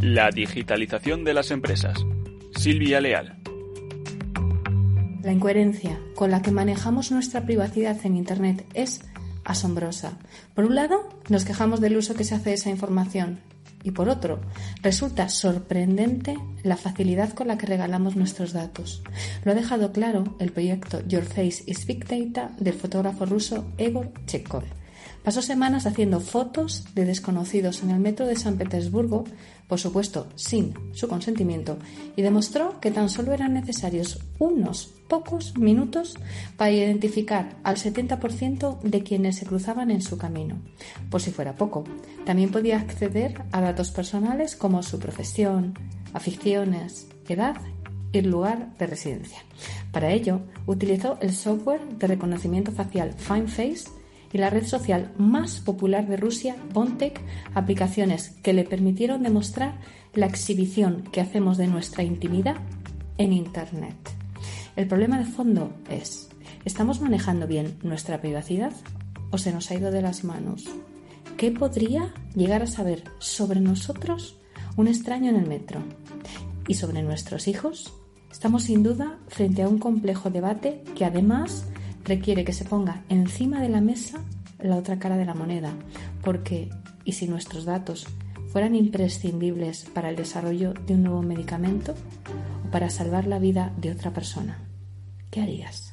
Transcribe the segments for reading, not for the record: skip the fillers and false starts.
La digitalización de las empresas. Silvia Leal. La incoherencia con la que manejamos nuestra privacidad en Internet es asombrosa. Por un lado, nos quejamos del uso que se hace de esa información y por otro, resulta sorprendente la facilidad con la que regalamos nuestros datos. Lo ha dejado claro el proyecto Your Face is Big Data del fotógrafo ruso Egor Chekhov. Pasó semanas haciendo fotos de desconocidos en el metro de San Petersburgo, por supuesto sin su consentimiento, y demostró que tan solo eran necesarios unos pocos minutos para identificar al 70% de quienes se cruzaban en su camino. Por si fuera poco, también podía acceder a datos personales como su profesión, aficiones, edad y lugar de residencia. Para ello, utilizó el software de reconocimiento facial FineFace y la red social más popular de Rusia, Vontech, aplicaciones que le permitieron demostrar la exhibición que hacemos de nuestra intimidad en Internet. El problema de fondo es, ¿estamos manejando bien nuestra privacidad o se nos ha ido de las manos? ¿Qué podría llegar a saber sobre nosotros un extraño en el metro? ¿Y sobre nuestros hijos? Estamos sin duda frente a un complejo debate que además requiere que se ponga encima de la mesa la otra cara de la moneda, porque ¿y si nuestros datos fueran imprescindibles para el desarrollo de un nuevo medicamento o para salvar la vida de otra persona? ¿Qué harías?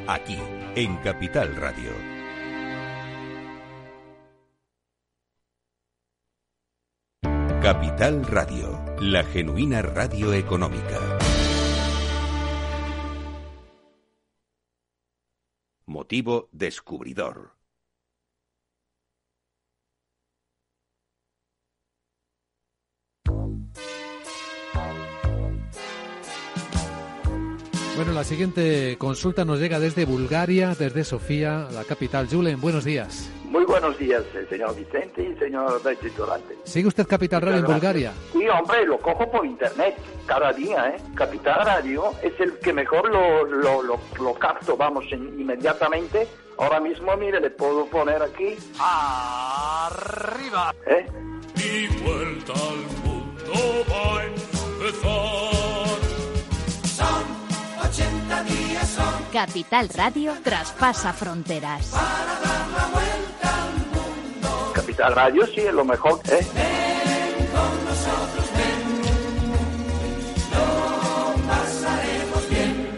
Aquí, en Capital Radio. Capital Radio, la genuina radio económica. Motivo descubridor. Bueno, la siguiente consulta nos llega desde Bulgaria, desde Sofía, la capital. Julen, buenos días. Muy buenos días, señor Vicente y señor Durante. ¿Sigue usted Capital Radio en Bulgaria? Sí, hombre, lo cojo por internet cada día, ¿eh? Capital Radio es el que mejor lo capto, vamos, inmediatamente. Ahora mismo, mire, le puedo poner aquí. ¡Arriba! ¿Eh? Y vuelta al mundo va a empezar. 80 días son. Capital Radio traspasa fronteras. Para dar la vuelta al mundo. Capital Radio sí es lo mejor, ¿eh? Ven con nosotros, ven. Lo pasaremos bien.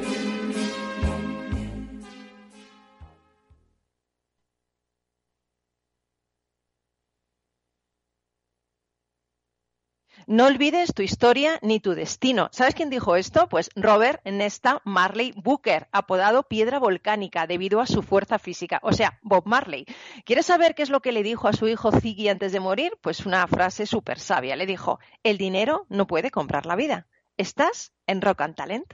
No olvides tu historia ni tu destino. ¿Sabes quién dijo esto? Pues Robert Nesta Marley Booker, apodado Piedra Volcánica debido a su fuerza física. O sea, Bob Marley. ¿Quieres saber qué es lo que le dijo a su hijo Ziggy antes de morir? Pues una frase súper sabia. Le dijo, el dinero no puede comprar la vida. ¿Estás en Rock and Talent?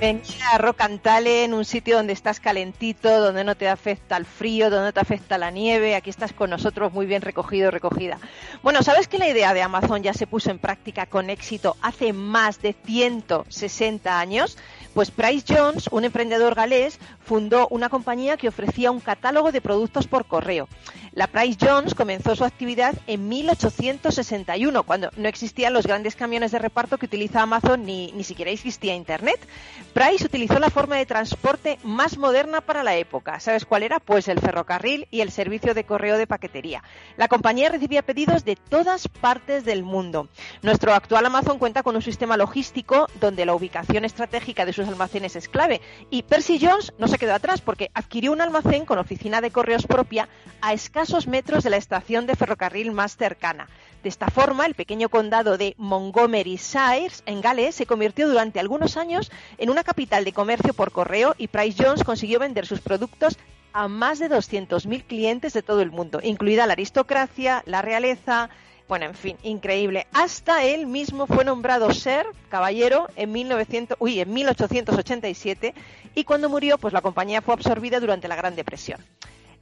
Bienvenida a Rock and Talent, un sitio donde estás calentito, donde no te afecta el frío, donde no te afecta la nieve. Aquí estás con nosotros muy bien recogido, recogida. Bueno, ¿sabes que la idea de Amazon ya se puso en práctica con éxito hace más de 160 años? Pues Pryce-Jones, un emprendedor galés, fundó una compañía que ofrecía un catálogo de productos por correo. La Pryce-Jones comenzó su actividad en 1861, cuando no existían los grandes camiones de reparto que utiliza Amazon, ni siquiera existía Internet. Pryce utilizó la forma de transporte más moderna para la época. ¿Sabes cuál era? Pues el ferrocarril y el servicio de correo de paquetería. La compañía recibía pedidos de todas partes del mundo. Nuestro actual Amazon cuenta con un sistema logístico donde la ubicación estratégica de sus almacenes es clave, y Pryce-Jones no se quedó atrás porque adquirió un almacén con oficina de correos propia a escasos metros de la estación de ferrocarril más cercana. De esta forma, el pequeño condado de Montgomeryshire, en Gales, se convirtió durante algunos años en una capital de comercio por correo, y Pryce-Jones consiguió vender sus productos a más de 200.000 clientes de todo el mundo, incluida la aristocracia, la realeza. Bueno, en fin, increíble. Hasta él mismo fue nombrado Sir Caballero en 1887, y cuando murió, pues la compañía fue absorbida durante la Gran Depresión.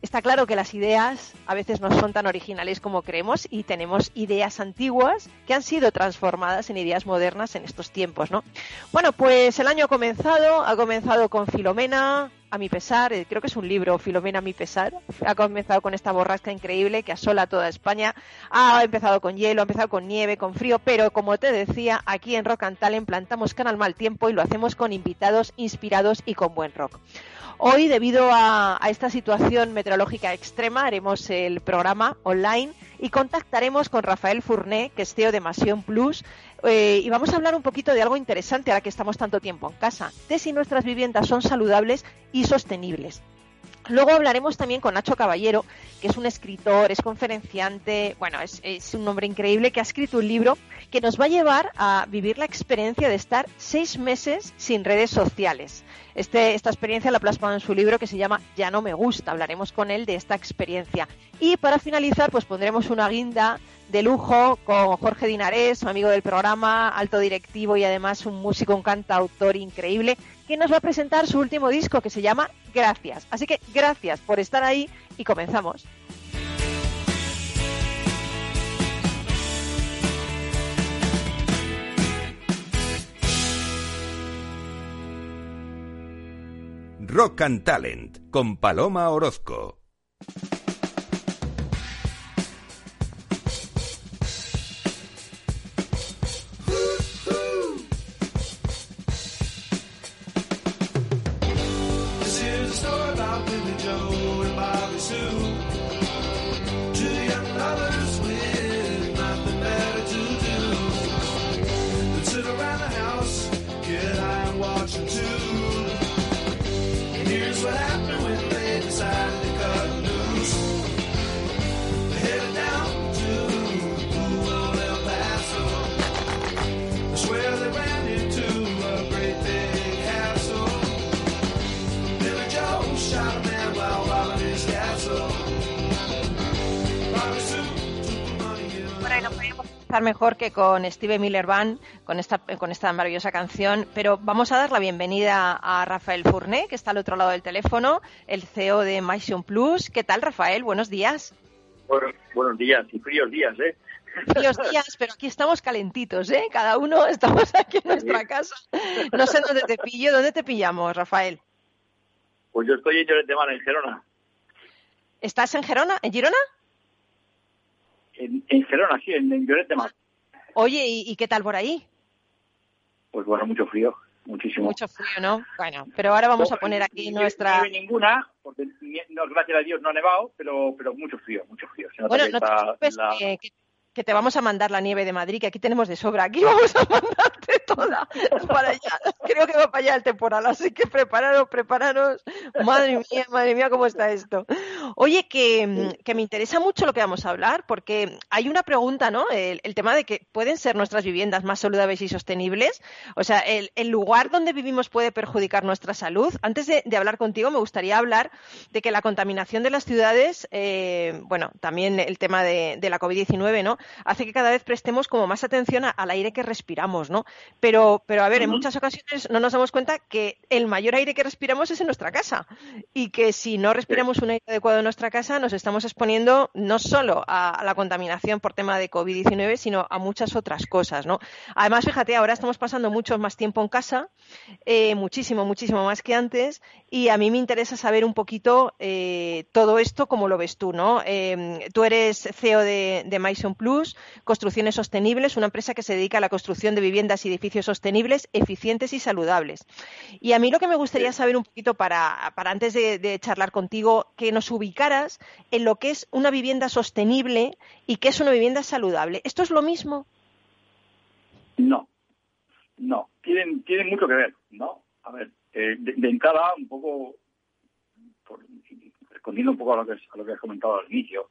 Está claro que las ideas a veces no son tan originales como creemos, y tenemos ideas antiguas que han sido transformadas en ideas modernas en estos tiempos, ¿no? Bueno, pues el año ha comenzado con Filomena, a mi pesar, creo que es un libro, Filomena a mi pesar. Ha comenzado con esta borrasca increíble que asola toda España, ha empezado con hielo, ha empezado con nieve, con frío, pero como te decía, aquí en Rock and Talent plantamos cara al mal tiempo y lo hacemos con invitados inspirados y con buen rock. Hoy, debido a esta situación meteorológica extrema, haremos el programa online y contactaremos con Rafael Fourné, que es CEO de Maison Plus, y vamos a hablar un poquito de algo interesante ahora que estamos tanto tiempo en casa, de si nuestras viviendas son saludables y sostenibles. Luego hablaremos también con Nacho Caballero, que es un escritor, es conferenciante, bueno, es un hombre increíble que ha escrito un libro que nos va a llevar a vivir la experiencia de estar 6 meses sin redes sociales. Esta experiencia la plasma en su libro que se llama Ya no me gusta. Hablaremos con él de esta experiencia. Y para finalizar, pues pondremos una guinda de lujo con Jorge Dinares, un amigo del programa, alto directivo y además un músico, un cantautor increíble, que nos va a presentar su último disco que se llama Gracias. Así que gracias por estar ahí y comenzamos. Rock and Talent con Paloma Orozco. Mejor que con Steve Miller Band, con esta maravillosa canción, pero vamos a dar la bienvenida a Rafael Fourné, que está al otro lado del teléfono, el CEO de Maison Plus. ¿Qué tal, Rafael? Buenos días. Buenos días, y fríos días, ¿eh? Fríos días, pero aquí estamos calentitos, ¿eh? Cada uno estamos aquí en nuestra casa. No sé dónde te pillo. ¿Dónde te pillamos, Rafael? Pues yo estoy en Lloret de Mar, en Gerona. ¿Estás en Gerona? ¿En Girona? En Gerona, sí, en Lloret de Mar. Oye, ¿y qué tal por ahí? Pues bueno, mucho frío, muchísimo. Mucho frío, ¿no? Bueno, pero ahora vamos a poner aquí nuestra... No hay ninguna, porque no, gracias a Dios no ha nevado, pero mucho frío, mucho frío. Bueno, no te preocupes, que te vamos a mandar la nieve de Madrid, que aquí tenemos de sobra. Aquí vamos a mandarte toda para allá. Creo que va para allá el temporal, así que prepararos. Madre mía, cómo está esto. Oye, que me interesa mucho lo que vamos a hablar, porque hay una pregunta, ¿no? El tema de que pueden ser nuestras viviendas más saludables y sostenibles. O sea, el lugar donde vivimos puede perjudicar nuestra salud. Antes de hablar contigo, me gustaría hablar de que la contaminación de las ciudades, bueno, también el tema de la COVID-19, ¿no? Hace que cada vez prestemos como más atención al aire que respiramos, ¿no? Pero a ver, en muchas ocasiones no nos damos cuenta que el mayor aire que respiramos es en nuestra casa y que si no respiramos un aire adecuado en nuestra casa nos estamos exponiendo no solo a la contaminación por tema de COVID-19, sino a muchas otras cosas, ¿no? Además, fíjate, ahora estamos pasando mucho más tiempo en casa, muchísimo más que antes, y a mí me interesa saber un poquito todo esto, cómo lo ves tú, ¿no? Tú eres CEO de Maison Plus, Construcciones Sostenibles, una empresa que se dedica a la construcción de viviendas y edificios sostenibles, eficientes y saludables. Y a mí lo que me gustaría saber un poquito para antes de charlar contigo, que nos ubicaras en lo que es una vivienda sostenible y qué es una vivienda saludable. ¿Esto es lo mismo? No. Tienen mucho que ver, ¿no? A ver, de entrada, un poco, respondiendo un poco a lo que has comentado al inicio,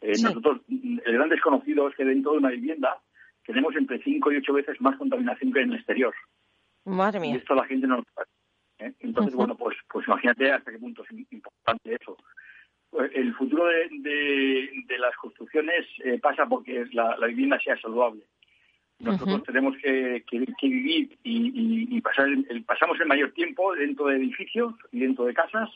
sí. Nosotros, el gran desconocido es que dentro de una vivienda tenemos entre 5 y 8 veces más contaminación que en el exterior. Madre mía. Y esto la gente no lo sabe, ¿eh? Entonces, bueno, pues imagínate hasta qué punto es importante eso. El futuro de las construcciones pasa porque la vivienda sea saludable. Nosotros tenemos que vivir y pasar pasamos el mayor tiempo dentro de edificios y dentro de casas,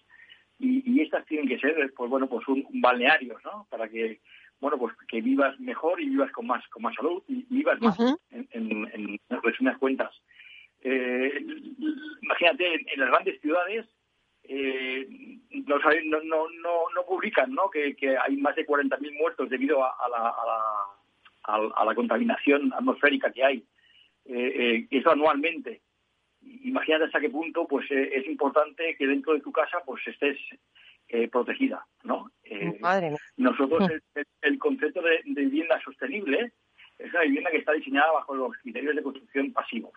y estas tienen que ser, pues bueno, pues un balneario, ¿no? Para que, bueno, pues que vivas mejor y vivas con más salud y vivas más en resumidas cuentas. Imagínate, en las grandes ciudades no publican, ¿no? Que hay más de 40.000 muertos debido a la contaminación atmosférica que hay, eso anualmente. Imagínate hasta qué punto pues es importante que dentro de tu casa pues estés protegida, ¿no? Madre mía. Nosotros el concepto de vivienda sostenible es una vivienda que está diseñada bajo los criterios de construcción pasivos,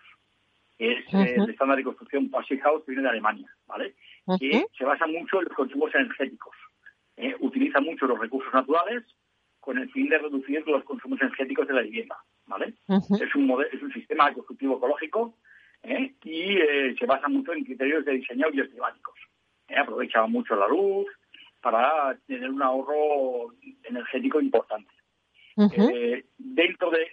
que es el estándar de construcción Passive House, que viene de Alemania, ¿vale? Que se basa mucho en los consumos energéticos, utiliza mucho los recursos naturales con el fin de reducir los consumos energéticos de la vivienda, ¿vale? Es un sistema constructivo ecológico, y se basa mucho en criterios de diseño bioclimáticos. Aprovecha mucho la luz para tener un ahorro energético importante. Dentro de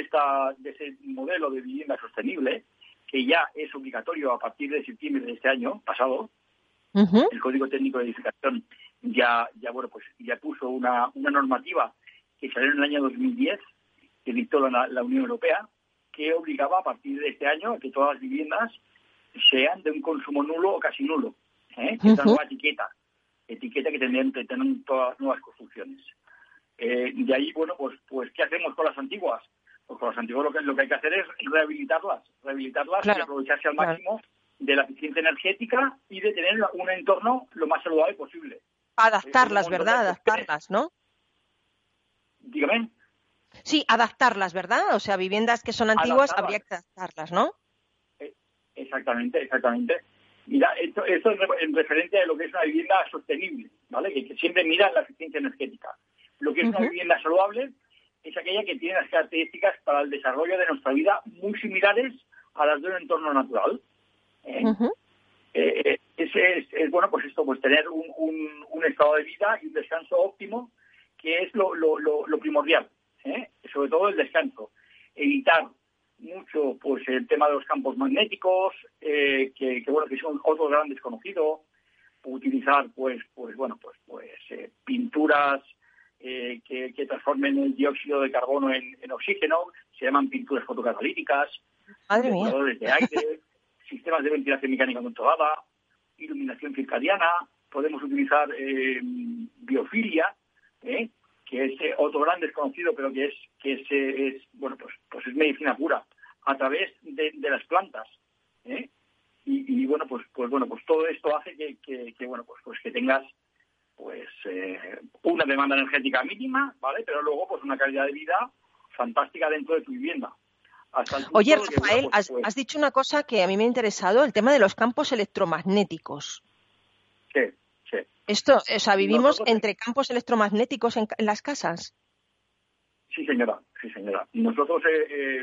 ese modelo de vivienda sostenible, que ya es obligatorio a partir de septiembre de este año pasado, el Código Técnico de Edificación ya puso una normativa que salió en el año 2010, que dictó la Unión Europea, que obligaba a partir de este año a que todas las viviendas sean de un consumo nulo o casi nulo, que es la nueva etiqueta que tendrían que tener todas las nuevas construcciones. De ahí, bueno, pues ¿qué hacemos con las antiguas? Pues con las antiguas lo que hay que hacer es rehabilitarlas claro, y aprovecharse al máximo de la eficiencia energética y de tener un entorno lo más saludable posible. Adaptarlas, ¿verdad? Adaptarlas, ¿no? Dígame. Sí, adaptarlas, ¿verdad? O sea, viviendas que son antiguas habría que adaptarlas, ¿no? Exactamente. Mira, esto es en referencia a lo que es una vivienda sostenible, ¿vale? Que siempre mira la eficiencia energética. Lo que es una vivienda saludable es aquella que tiene las características para el desarrollo de nuestra vida muy similares a las de un entorno natural. Es bueno, pues esto, pues tener un estado de vida y un descanso óptimo, que es lo primordial, sobre todo el descanso. Evitar mucho pues el tema de los campos magnéticos, que son otro gran desconocido. Utilizar pues pinturas que transformen el dióxido de carbono en oxígeno, se llaman pinturas fotocatalíticas, ventiladores de aire, sistemas de ventilación mecánica controlada, iluminación circadiana. Podemos utilizar biofilia, que es otro gran desconocido, pero que es medicina pura a través de las plantas, y todo esto hace que tengas una demanda energética mínima, ¿vale? Pero luego pues una calidad de vida fantástica dentro de tu vivienda. Oye, Rafael, has dicho una cosa que a mí me ha interesado, el tema de los campos electromagnéticos. Sí. Esto, o sea, vivimos nosotros, entre campos electromagnéticos en las casas. Sí, señora, sí, señora. Nosotros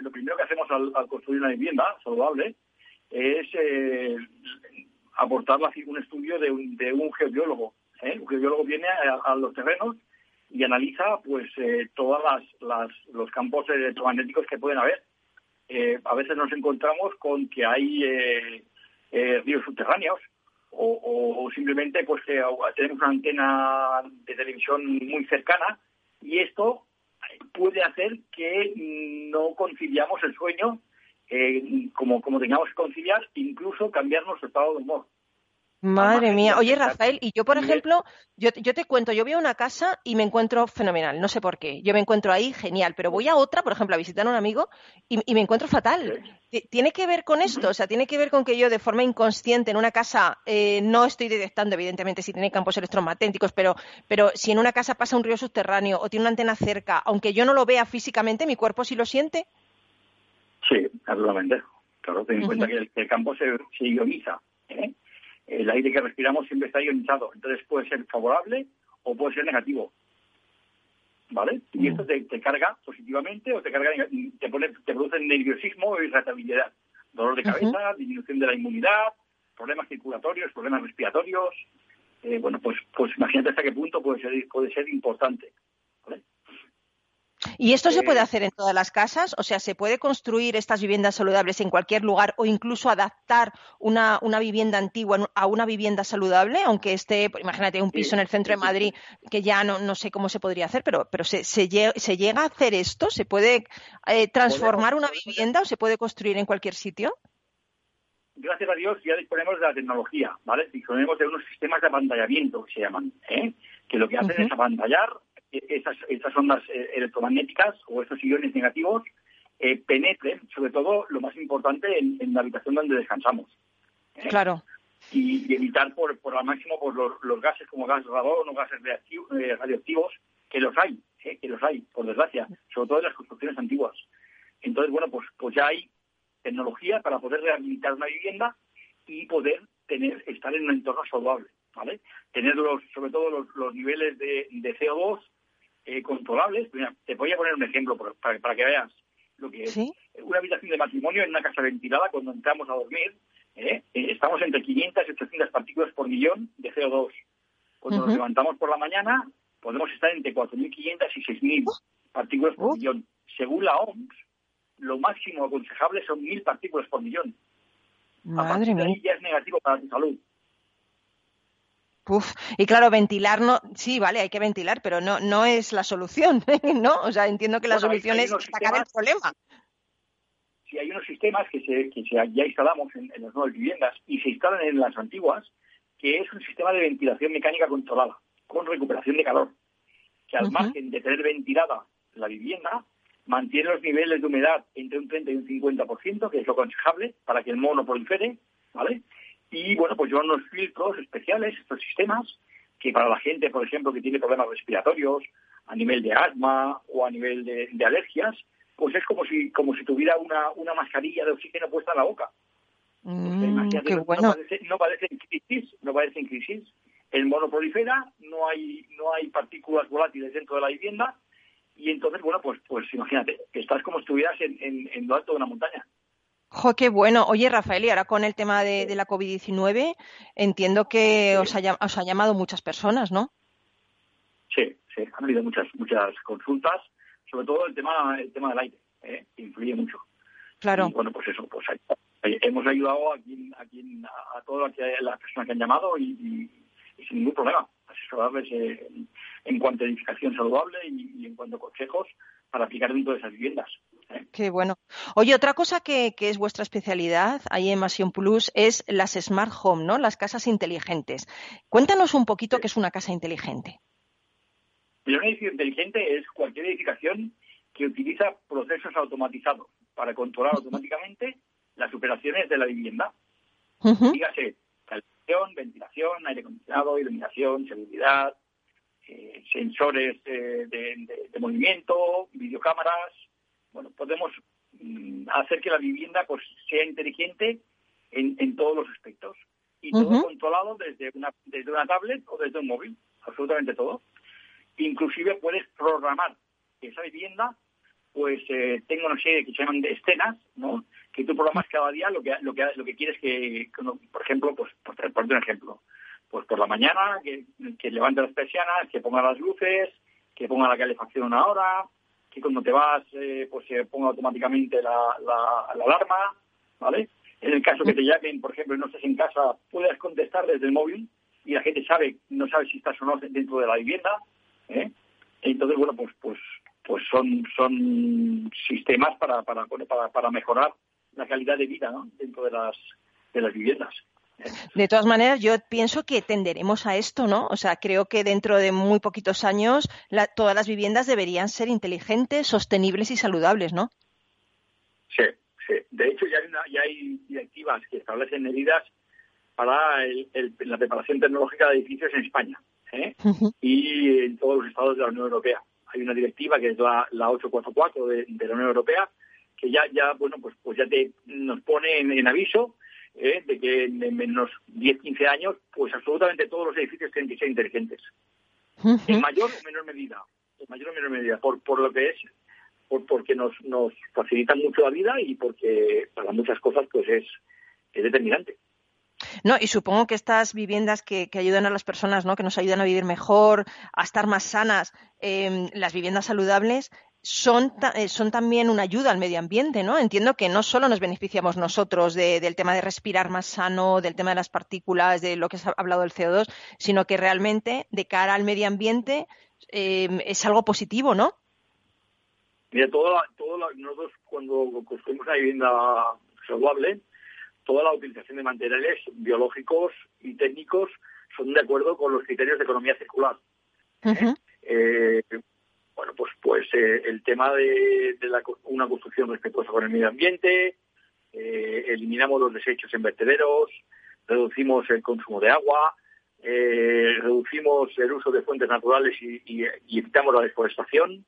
lo primero que hacemos al construir una vivienda saludable es aportar un estudio de un geobiólogo. Un geobiólogo viene a los terrenos y analiza pues todas los campos electromagnéticos que pueden haber. A veces nos encontramos con que hay ríos subterráneos o simplemente pues que tenemos una antena de televisión muy cercana, y esto puede hacer que no conciliamos el sueño como tengamos que conciliar, incluso cambiar nuestro estado de humor. Madre mía. Oye, Rafael, y yo, por ejemplo, yo te cuento, yo voy a una casa y me encuentro fenomenal, no sé por qué. Yo me encuentro ahí genial, pero voy a otra, por ejemplo, a visitar a un amigo y me encuentro fatal. ¿Tiene que ver con esto? O sea, ¿tiene que ver con que yo de forma inconsciente en una casa no estoy detectando, evidentemente, si tiene campos electromagnéticos, pero si en una casa pasa un río subterráneo o tiene una antena cerca, aunque yo no lo vea físicamente, mi cuerpo sí lo siente? Sí, absolutamente. Claro, ten en cuenta que el campo se ioniza, ¿eh? El aire que respiramos siempre está ionizado, entonces puede ser favorable o puede ser negativo, ¿vale? Y esto te carga positivamente o te produce nerviosismo, irritabilidad, dolor de cabeza, disminución de la inmunidad, problemas circulatorios, problemas respiratorios. Bueno, pues imagínate hasta qué punto puede ser importante, ¿vale? ¿Y esto se puede hacer en todas las casas? O sea, ¿se puede construir estas viviendas saludables en cualquier lugar o incluso adaptar una vivienda antigua a una vivienda saludable? Aunque esté, imagínate, un piso en el centro de Madrid, que ya no sé cómo se podría hacer, pero ¿se llega a hacer esto? ¿Se puede transformar una vivienda o se puede construir en cualquier sitio? Gracias a Dios ya disponemos de la tecnología, ¿vale? Disponemos de unos sistemas de apantallamiento que se llaman, que lo que hacen es apantallar esas ondas electromagnéticas o esos iones negativos, penetren, sobre todo, lo más importante, en la habitación donde descansamos. Claro. Y evitar por al máximo los gases como gas radón o gases radioactivos, que los hay, por desgracia, sobre todo en las construcciones antiguas. Entonces, bueno, pues ya hay tecnología para poder rehabilitar una vivienda y poder estar en un entorno saludable, ¿vale? Tener sobre todo los niveles de CO2 controlables. Mira, te voy a poner un ejemplo para que veas lo que es. ¿Sí? Una habitación de matrimonio en una casa ventilada, cuando entramos a dormir, estamos entre 500 y 800 partículas por millón de CO2. Cuando nos levantamos por la mañana, podemos estar entre 4.500 y 6.000 partículas por millón. Según la OMS, lo máximo aconsejable son 1.000 partículas por millón. Madre mía. Ya es negativo para tu salud. Puf. Y claro, ventilar no, sí, vale, hay que ventilar, pero no es la solución, ¿no? O sea, entiendo que la solución es sacar el problema. Sí, hay unos sistemas que ya instalamos en las nuevas viviendas y se instalan en las antiguas, que es un sistema de ventilación mecánica controlada, con recuperación de calor, que al margen de tener ventilada la vivienda, mantiene los niveles de humedad entre un 30 y un 50%, que es lo aconsejable, para que el moho no prolifere, ¿vale? Y, bueno, pues llevan unos filtros especiales, estos sistemas, que para la gente, por ejemplo, que tiene problemas respiratorios, a nivel de asma o a nivel de alergias, pues es como si tuviera una mascarilla de oxígeno puesta en la boca. Qué bueno. No padecen crisis. El mono prolifera, no hay partículas volátiles dentro de la vivienda, y entonces, bueno, pues imagínate, que estás como si estuvieras en lo alto de una montaña. ¡Jo, qué bueno! Oye, Rafael, y ahora con el tema de la COVID-19, entiendo que os ha llamado muchas personas, ¿no? Sí, han habido muchas consultas, sobre todo el tema del aire, influye mucho. Claro. Y, bueno, pues eso, pues hemos ayudado a todas las personas que han llamado y sin ningún problema, asesorarles en cuanto a edificación saludable y en cuanto a consejos para aplicar dentro de esas viviendas. Qué bueno. Oye, otra cosa que es vuestra especialidad ahí en Maison Plus es las Smart Home, ¿no? Las casas inteligentes. Cuéntanos un poquito qué es una casa inteligente. Un edificio inteligente es cualquier edificación que utiliza procesos automatizados para controlar automáticamente las operaciones de la vivienda. Dígase, calefacción, ventilación, aire acondicionado, iluminación, seguridad, sensores de movimiento, videocámaras. Bueno, podemos hacer que la vivienda pues sea inteligente en todos los aspectos. y todo controlado desde una tablet o desde un móvil, absolutamente todo. Inclusive puedes programar que esa vivienda pues tenga una serie que se llaman de escenas, ¿no? Que tú programas cada día lo que quieres que por ejemplo, pues por un ejemplo, pues por la mañana que levante las persianas, que ponga las luces, que ponga la calefacción una hora, que cuando te vas pues se ponga automáticamente la alarma, ¿vale? En el caso que te llamen, por ejemplo, no estés en casa, puedes contestar desde el móvil y la gente no sabe si estás o no dentro de la vivienda, ¿eh? Entonces, bueno, pues son sistemas para mejorar la calidad de vida, ¿no? Dentro de las viviendas. De todas maneras, yo pienso que tenderemos a esto, ¿no? O sea, creo que dentro de muy poquitos años todas las viviendas deberían ser inteligentes, sostenibles y saludables, ¿no? Sí. Sí. De hecho, ya hay directivas que establecen medidas para la preparación tecnológica de edificios en España, ¿eh? Y en todos los estados de la Unión Europea. Hay una directiva que es la 844 de la Unión Europea que nos pone en aviso de que en menos 10-15 años pues absolutamente todos los edificios tienen que ser inteligentes, en mayor o menor medida, por lo que es. Porque nos facilita mucho la vida y porque para muchas cosas pues es determinante. No, y supongo que estas viviendas que ayudan a las personas, ¿no? Que nos ayudan a vivir mejor, a estar más sanas, las viviendas saludables son también una ayuda al medio ambiente, ¿no? Entiendo que no solo nos beneficiamos nosotros del tema de respirar más sano, del tema de las partículas, de lo que has hablado del CO2, sino que realmente de cara al medio ambiente es algo positivo, ¿no? Mira, nosotros cuando construimos una vivienda saludable, toda la utilización de materiales biológicos y técnicos son de acuerdo con los criterios de economía circular. Uh-huh. El tema de una construcción respetuosa con el medio ambiente, eliminamos los desechos en vertederos, reducimos el consumo de agua, reducimos el uso de fuentes naturales y evitamos la deforestación.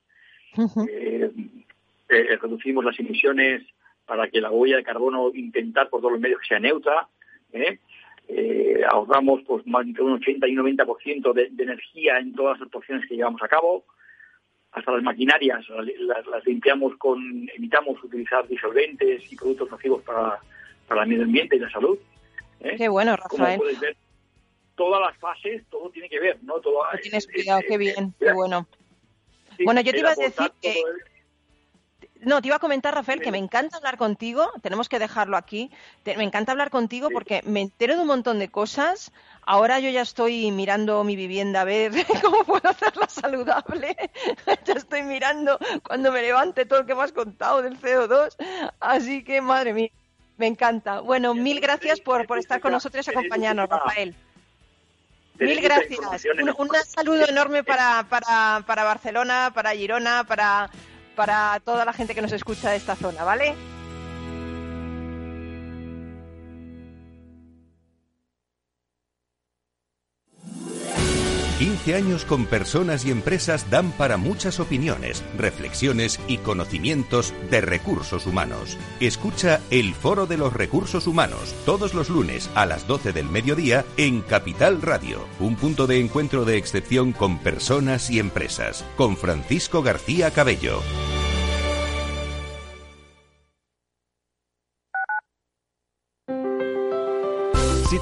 Reducimos las emisiones para que la huella de carbono intentar por todos los medios que sea neutra, ahorramos pues más entre un 80 y un 90% de energía en todas las actuaciones que llevamos a cabo, hasta las maquinarias las limpiamos evitamos utilizar disolventes y productos nocivos para el medio ambiente y la salud, ¿eh? Qué bueno, Rafael. Como puedes ver, todas las fases, todo tiene que ver, ¿no? Todo, lo tienes cuidado, qué bien, qué bueno. Sí, bueno, yo te iba a decir que... No, te iba a comentar, Rafael, que me encanta hablar contigo, tenemos que dejarlo aquí, me encanta hablar contigo porque me entero de un montón de cosas, ahora yo ya estoy mirando mi vivienda a ver cómo puedo hacerla saludable, ya estoy mirando cuando me levante todo lo que me has contado del CO2, así que, madre mía, me encanta. Bueno, mil gracias por estar con nosotros y acompañarnos, Rafael. Mil gracias. Un saludo enorme para Barcelona, para Girona, para toda la gente que nos escucha de esta zona, ¿vale? Quince años con personas y empresas dan para muchas opiniones, reflexiones y conocimientos de recursos humanos. Escucha el Foro de los Recursos Humanos todos los lunes a las 12 del mediodía en Capital Radio, un punto de encuentro de excepción con personas y empresas, con Francisco García Cabello. Si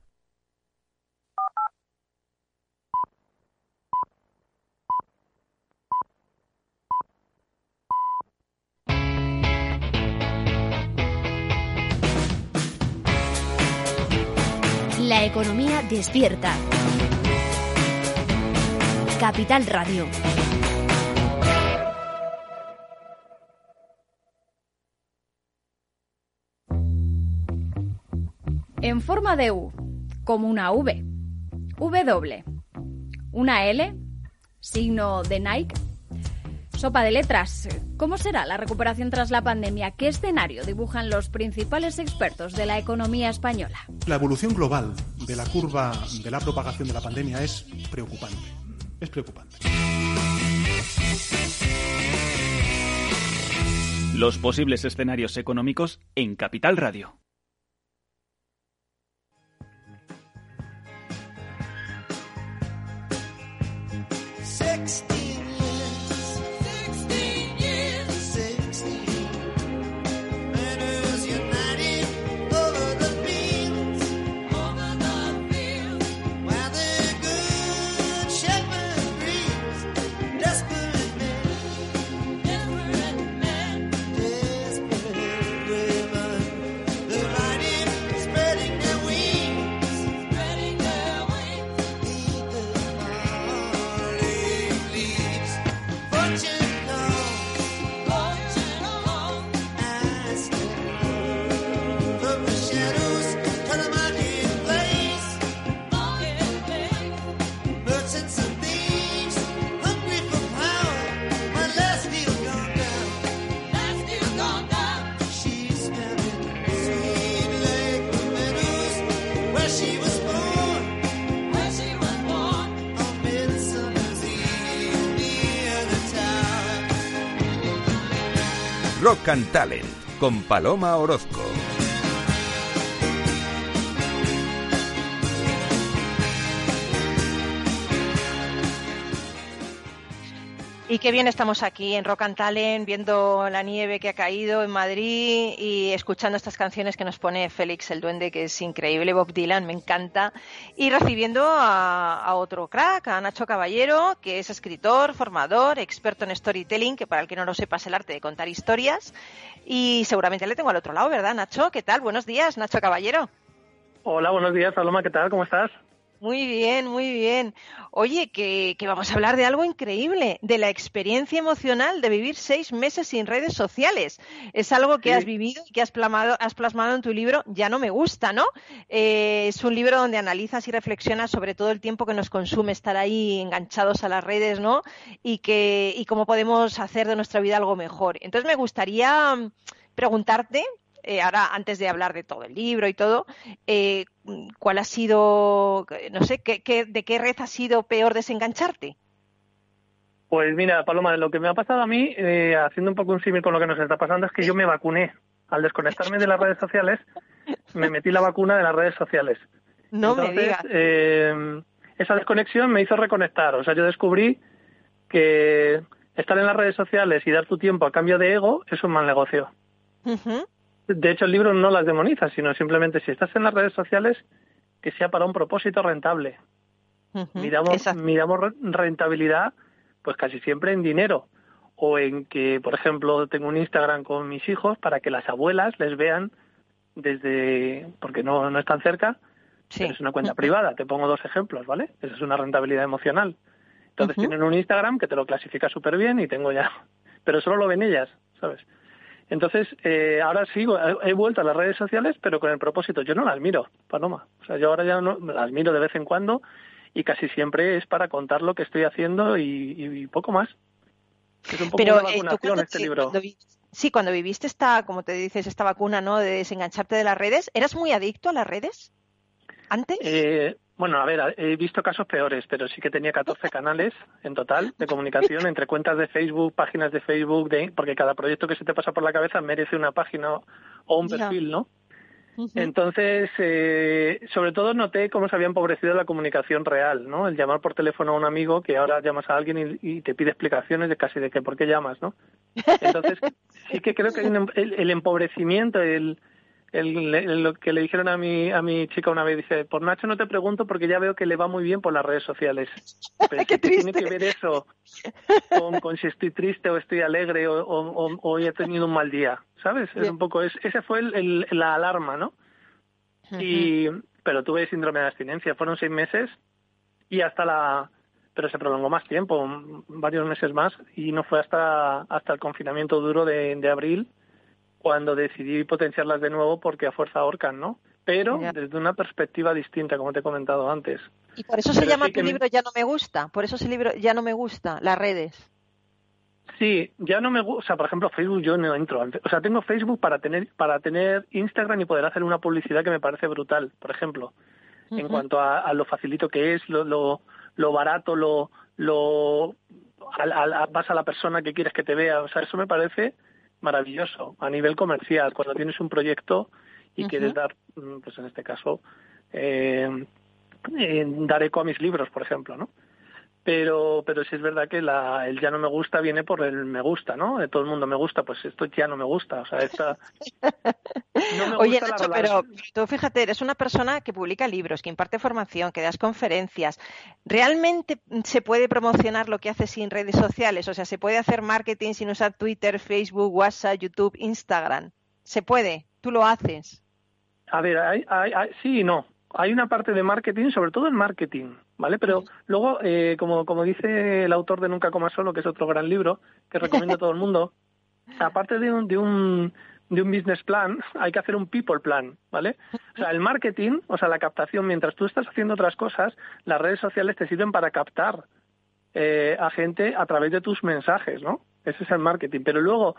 La economía despierta. Capital Radio. En forma de U, como una V, V doble, una L, signo de Nike. Sopa de letras. ¿Cómo será la recuperación tras la pandemia? ¿Qué escenario dibujan los principales expertos de la economía española? La evolución global de la curva de la propagación de la pandemia es preocupante. Es preocupante. Los posibles escenarios económicos en Capital Radio. Rock and Talent, con Paloma Orozco. Y qué bien estamos aquí en Rock and Talent, viendo la nieve que ha caído en Madrid y escuchando estas canciones que nos pone Félix el Duende, que es increíble, Bob Dylan, me encanta, y recibiendo a otro crack, a Nacho Caballero, que es escritor, formador, experto en storytelling, que para el que no lo sepa es el arte de contar historias, y seguramente le tengo al otro lado, ¿verdad, Nacho? ¿Qué tal? Buenos días, Nacho Caballero. Hola, buenos días, Paloma, ¿qué tal? ¿Cómo estás? Muy bien, muy bien. Oye, que vamos a hablar de algo increíble, de la experiencia emocional de vivir 6 meses sin redes sociales. Es algo que has vivido y que has plasmado en tu libro Ya no me gusta, ¿no? Es un libro donde analizas y reflexionas sobre todo el tiempo que nos consume estar ahí enganchados a las redes, ¿no? Y cómo podemos hacer de nuestra vida algo mejor. Entonces me gustaría preguntarte, ahora antes de hablar de todo el libro y todo, ¿cuál ha sido, no sé, de qué red ha sido peor desengancharte? Pues mira, Paloma, lo que me ha pasado a mí, haciendo un poco un símil con lo que nos está pasando, es que yo me vacuné. Al desconectarme de las redes sociales, me metí la vacuna de las redes sociales. No. Entonces, me digas. Esa desconexión me hizo reconectar. O sea, yo descubrí que estar en las redes sociales y dar tu tiempo a cambio de ego es un mal negocio. Uh-huh. De hecho, el libro no las demoniza, sino simplemente si estás en las redes sociales, que sea para un propósito rentable. Uh-huh, miramos rentabilidad pues casi siempre en dinero. O en que, por ejemplo, tengo un Instagram con mis hijos para que las abuelas les vean desde... porque no están cerca, sí. Pero es una cuenta privada. Te pongo 2 ejemplos, ¿vale? Esa es una rentabilidad emocional. Entonces tienen un Instagram que te lo clasifica súper bien y tengo ya... pero solo lo ven ellas, ¿sabes? Entonces, ahora sigo, he vuelto a las redes sociales, pero con el propósito. Yo no las miro, Paloma. O sea, yo ahora ya no las miro de vez en cuando y casi siempre es para contar lo que estoy haciendo y poco más. Es un poco una vacunación este libro. Cuando viviste esta, como te dices, esta vacuna, ¿no?, de desengancharte de las redes, ¿eras muy adicto a las redes antes? Bueno, a ver, he visto casos peores, pero sí que tenía 14 canales en total de comunicación, entre cuentas de Facebook, páginas de Facebook, porque cada proyecto que se te pasa por la cabeza merece una página o un perfil, ¿no? Uh-huh. Entonces, sobre todo noté cómo se había empobrecido la comunicación real, ¿no? El llamar por teléfono a un amigo, que ahora llamas a alguien y te pide explicaciones de casi de que por qué llamas, ¿no? Entonces, sí que creo que el empobrecimiento, lo que le dijeron a mi chica una vez, dice, por Nacho no te pregunto porque ya veo que le va muy bien por las redes sociales. Pero ¿qué tiene que ver eso con si estoy triste o estoy alegre o he tenido un mal día? ¿Sabes? Ese fue la alarma, ¿no? Uh-huh. Y pero tuve síndrome de abstinencia. Fueron 6 meses y hasta la... Pero se prolongó más tiempo, varios meses más, y no fue hasta el confinamiento duro de abril cuando decidí potenciarlas de nuevo, porque a fuerza ahorcan, ¿no? Pero desde una perspectiva distinta, como te he comentado antes. Y por eso se llama tu libro Ya no me gusta, por eso ese libro Ya no me gusta, las redes. Sí, ya no me gusta, o sea, por ejemplo, Facebook yo no entro. O sea, tengo Facebook para tener Instagram y poder hacer una publicidad que me parece brutal, por ejemplo, en cuanto a lo facilito que es, lo barato, vas a la persona que quieres que te vea. O sea, eso me parece maravilloso a nivel comercial, cuando tienes un proyecto y quieres dar, pues en este caso, dar eco a mis libros, por ejemplo, ¿no? Pero sí es verdad que el ya no me gusta viene por el me gusta, ¿no? De todo el mundo me gusta, pues esto ya no me gusta. O sea, no me gusta. Oye, Nacho, pero tú fíjate, eres una persona que publica libros, que imparte formación, que das conferencias. ¿Realmente se puede promocionar lo que haces sin redes sociales? O sea, ¿se puede hacer marketing sin usar Twitter, Facebook, WhatsApp, YouTube, Instagram? ¿Se puede? ¿Tú lo haces? A ver, sí y no. Hay una parte de marketing, sobre todo en marketing, ¿vale? Pero luego, como dice el autor de Nunca Comas Solo, que es otro gran libro que recomiendo a todo el mundo, aparte de un business plan, hay que hacer un people plan, ¿vale? O sea, el marketing, o sea, la captación, mientras tú estás haciendo otras cosas, las redes sociales te sirven para captar a gente a través de tus mensajes, ¿no? Ese es el marketing. Pero luego,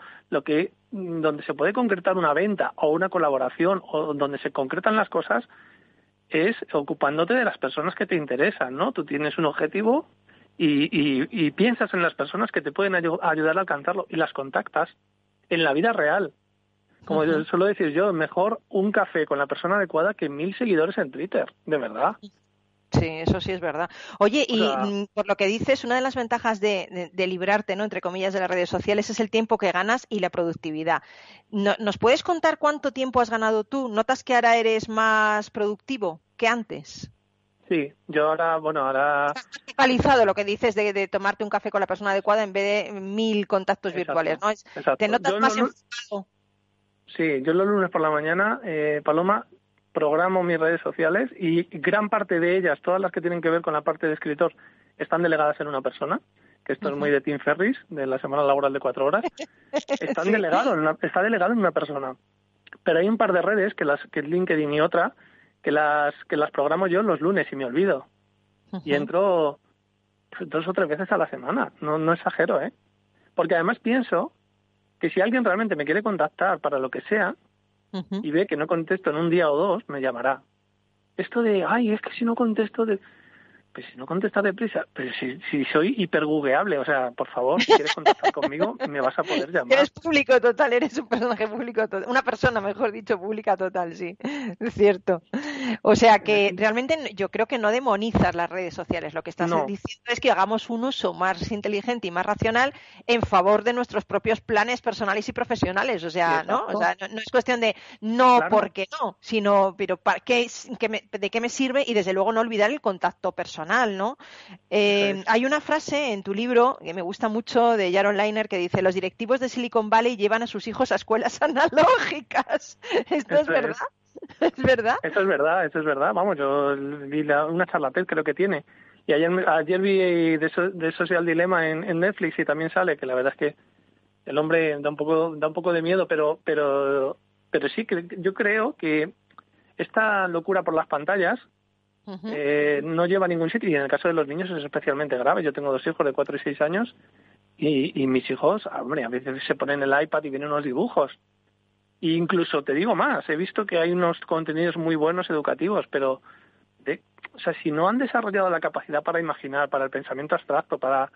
donde se puede concretar una venta o una colaboración, o donde se concretan las cosas, es ocupándote de las personas que te interesan, ¿no? Tú tienes un objetivo y piensas en las personas que te pueden ayudar a alcanzarlo y las contactas en la vida real. Como suelo decir yo, mejor un café con la persona adecuada que 1000 seguidores en Twitter, de verdad. Sí, eso sí es verdad. Oye, y por lo que dices, una de las ventajas de librarte, ¿no?, entre comillas, de las redes sociales es el tiempo que ganas y la productividad. ¿Nos puedes contar cuánto tiempo has ganado tú? ¿Notas que ahora eres más productivo que antes? Sí, yo ahora... Has focalizado lo que dices de tomarte un café con la persona adecuada en vez de 1000 contactos virtuales, ¿no? ¿Te notas más enfocado? Sí, yo los lunes por la mañana, Paloma... programo mis redes sociales y gran parte de ellas, todas las que tienen que ver con la parte de escritor, están delegadas en una persona, que esto es muy de Tim Ferriss, de la semana laboral de 4 horas, está delegado en una persona. Pero hay un par de redes, que es LinkedIn y otra, que las programo yo los lunes y me olvido. Y entro 2 o 3 veces a la semana, no exagero, ¿eh? Porque además pienso que si alguien realmente me quiere contactar para lo que sea, y ve que no contesto en un día o 2, me llamará. Esto de, es que si no contesto... Pues si no contestas deprisa, pero si soy hipergugueable, o sea, por favor, si quieres contactar conmigo, me vas a poder llamar. Eres público total, eres un personaje público total, una persona, mejor dicho, pública total, sí, es cierto. O sea que realmente yo creo que no demonizas las redes sociales, lo que estás diciendo es que hagamos un uso más inteligente y más racional en favor de nuestros propios planes personales y profesionales, o sea, ¿no? O sea, no es cuestión de porque no, sino de qué me sirve y desde luego no olvidar el contacto personal. ¿No? Hay una frase en tu libro que me gusta mucho de Jaron Lanier que dice: los directivos de Silicon Valley llevan a sus hijos a escuelas analógicas. ¿Esto es verdad? Eso es verdad. Vamos, yo vi una charla TED, creo que tiene. Y ayer vi de Social Dilemma en Netflix y también sale, que la verdad es que el hombre da un poco de miedo, pero sí que yo creo que esta locura por las pantallas no lleva a ningún sitio, y en el caso de los niños es especialmente grave. Yo tengo 2 hijos de 4 y 6 años y mis hijos, hombre, a veces se ponen el iPad y vienen unos dibujos. E incluso te digo más, he visto que hay unos contenidos muy buenos educativos, pero si no han desarrollado la capacidad para imaginar, para el pensamiento abstracto, para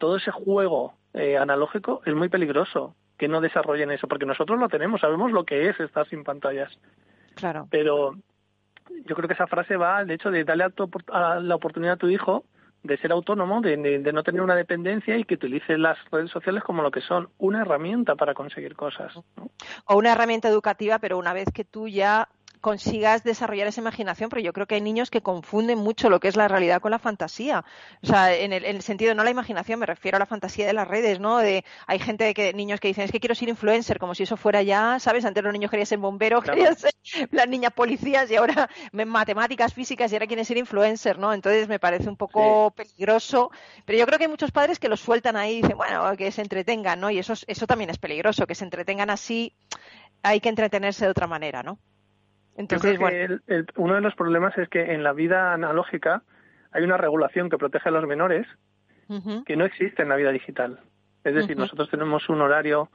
todo ese juego analógico, es muy peligroso que no desarrollen eso, porque nosotros lo tenemos, sabemos lo que es estar sin pantallas. Claro. Pero yo creo que esa frase va al hecho de darle a la oportunidad a tu hijo de ser autónomo, de no tener una dependencia y que utilice las redes sociales como lo que son, una herramienta para conseguir cosas, ¿no? O una herramienta educativa, pero una vez que tú ya consigas desarrollar esa imaginación, pero yo creo que hay niños que confunden mucho lo que es la realidad con la fantasía. O sea, en el sentido, no la imaginación, me refiero a la fantasía de las redes, ¿no? Hay gente, niños que dicen, es que quiero ser influencer, como si eso fuera ya, ¿sabes? Antes los niños querían ser bomberos, claro, querían ser las niñas policías, y ahora matemáticas, físicas, y ahora quieren ser influencer, ¿no? Entonces me parece un poco peligroso, pero yo creo que hay muchos padres que los sueltan ahí y dicen, bueno, que se entretengan, ¿no? Y eso también es peligroso, que se entretengan así, hay que entretenerse de otra manera, ¿no? Entonces, yo creo que uno de los problemas es que en la vida analógica hay una regulación que protege a los menores que no existe en la vida digital. Es decir, nosotros tenemos un horario,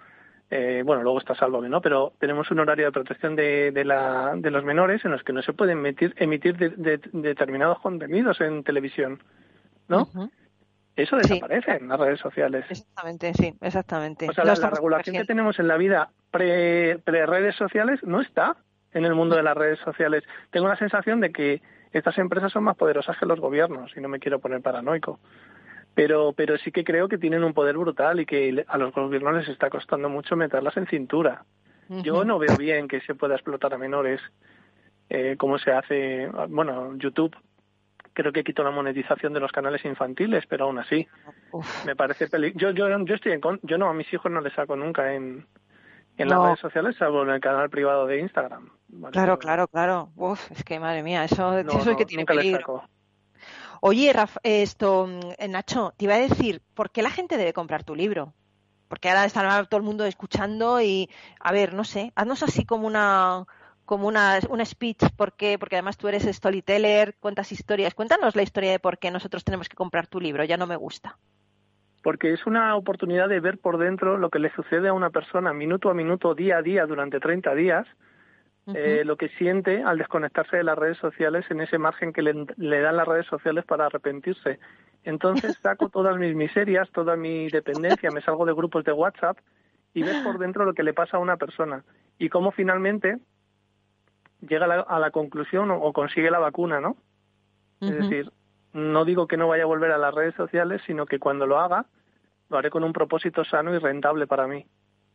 luego está Sálvame, ¿no? Pero tenemos un horario de protección de los menores en los que no se pueden emitir determinados contenidos en televisión, ¿no? Eso desaparece en las redes sociales. Exactamente, sí, exactamente. O sea, la regulación que tenemos en la vida pre-redes sociales no está en el mundo de las redes sociales. Tengo la sensación de que estas empresas son más poderosas que los gobiernos, y no me quiero poner paranoico. Pero sí que creo que tienen un poder brutal y que a los gobiernos les está costando mucho meterlas en cintura. Yo no veo bien que se pueda explotar a menores como se hace. Bueno, YouTube creo que quitó la monetización de los canales infantiles, pero aún así me parece peligroso. Yo estoy yo no, a mis hijos no les saco nunca en las redes sociales, salvo en el canal privado de Instagram. ¿Vale? Claro, claro, claro. Uf, es que madre mía, eso es que tiene peligro. Oye, Nacho, te iba a decir, ¿por qué la gente debe comprar tu libro? Porque ahora está todo el mundo escuchando y, a ver, no sé, haznos así como una speech, ¿por qué? Porque además tú eres storyteller, cuentas historias. Cuéntanos la historia de por qué nosotros tenemos que comprar tu libro, ya no me gusta. Porque es una oportunidad de ver por dentro lo que le sucede a una persona minuto a minuto, día a día, durante 30 días, lo que siente al desconectarse de las redes sociales, en ese margen que le dan las redes sociales para arrepentirse. Entonces saco todas mis miserias, toda mi dependencia, me salgo de grupos de WhatsApp y ves por dentro lo que le pasa a una persona y cómo finalmente llega a la conclusión o consigue la vacuna, ¿no? Es decir, no digo que no vaya a volver a las redes sociales, sino que cuando lo haga, lo haré con un propósito sano y rentable para mí.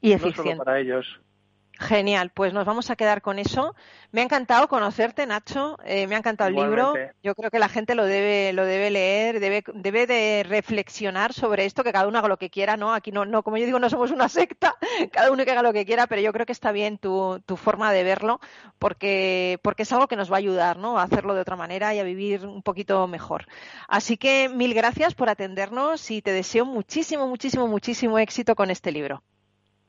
Y eficiente. No solo para ellos. Genial, pues nos vamos a quedar con eso. Me ha encantado conocerte, Nacho, me ha encantado el libro. Yo creo que la gente lo debe leer, debe de reflexionar sobre esto, que cada uno haga lo que quiera, ¿no? Aquí no, como yo digo, no somos una secta, cada uno que haga lo que quiera, pero yo creo que está bien tu forma de verlo, porque es algo que nos va a ayudar, ¿no? A hacerlo de otra manera y a vivir un poquito mejor. Así que mil gracias por atendernos y te deseo muchísimo, muchísimo, muchísimo éxito con este libro.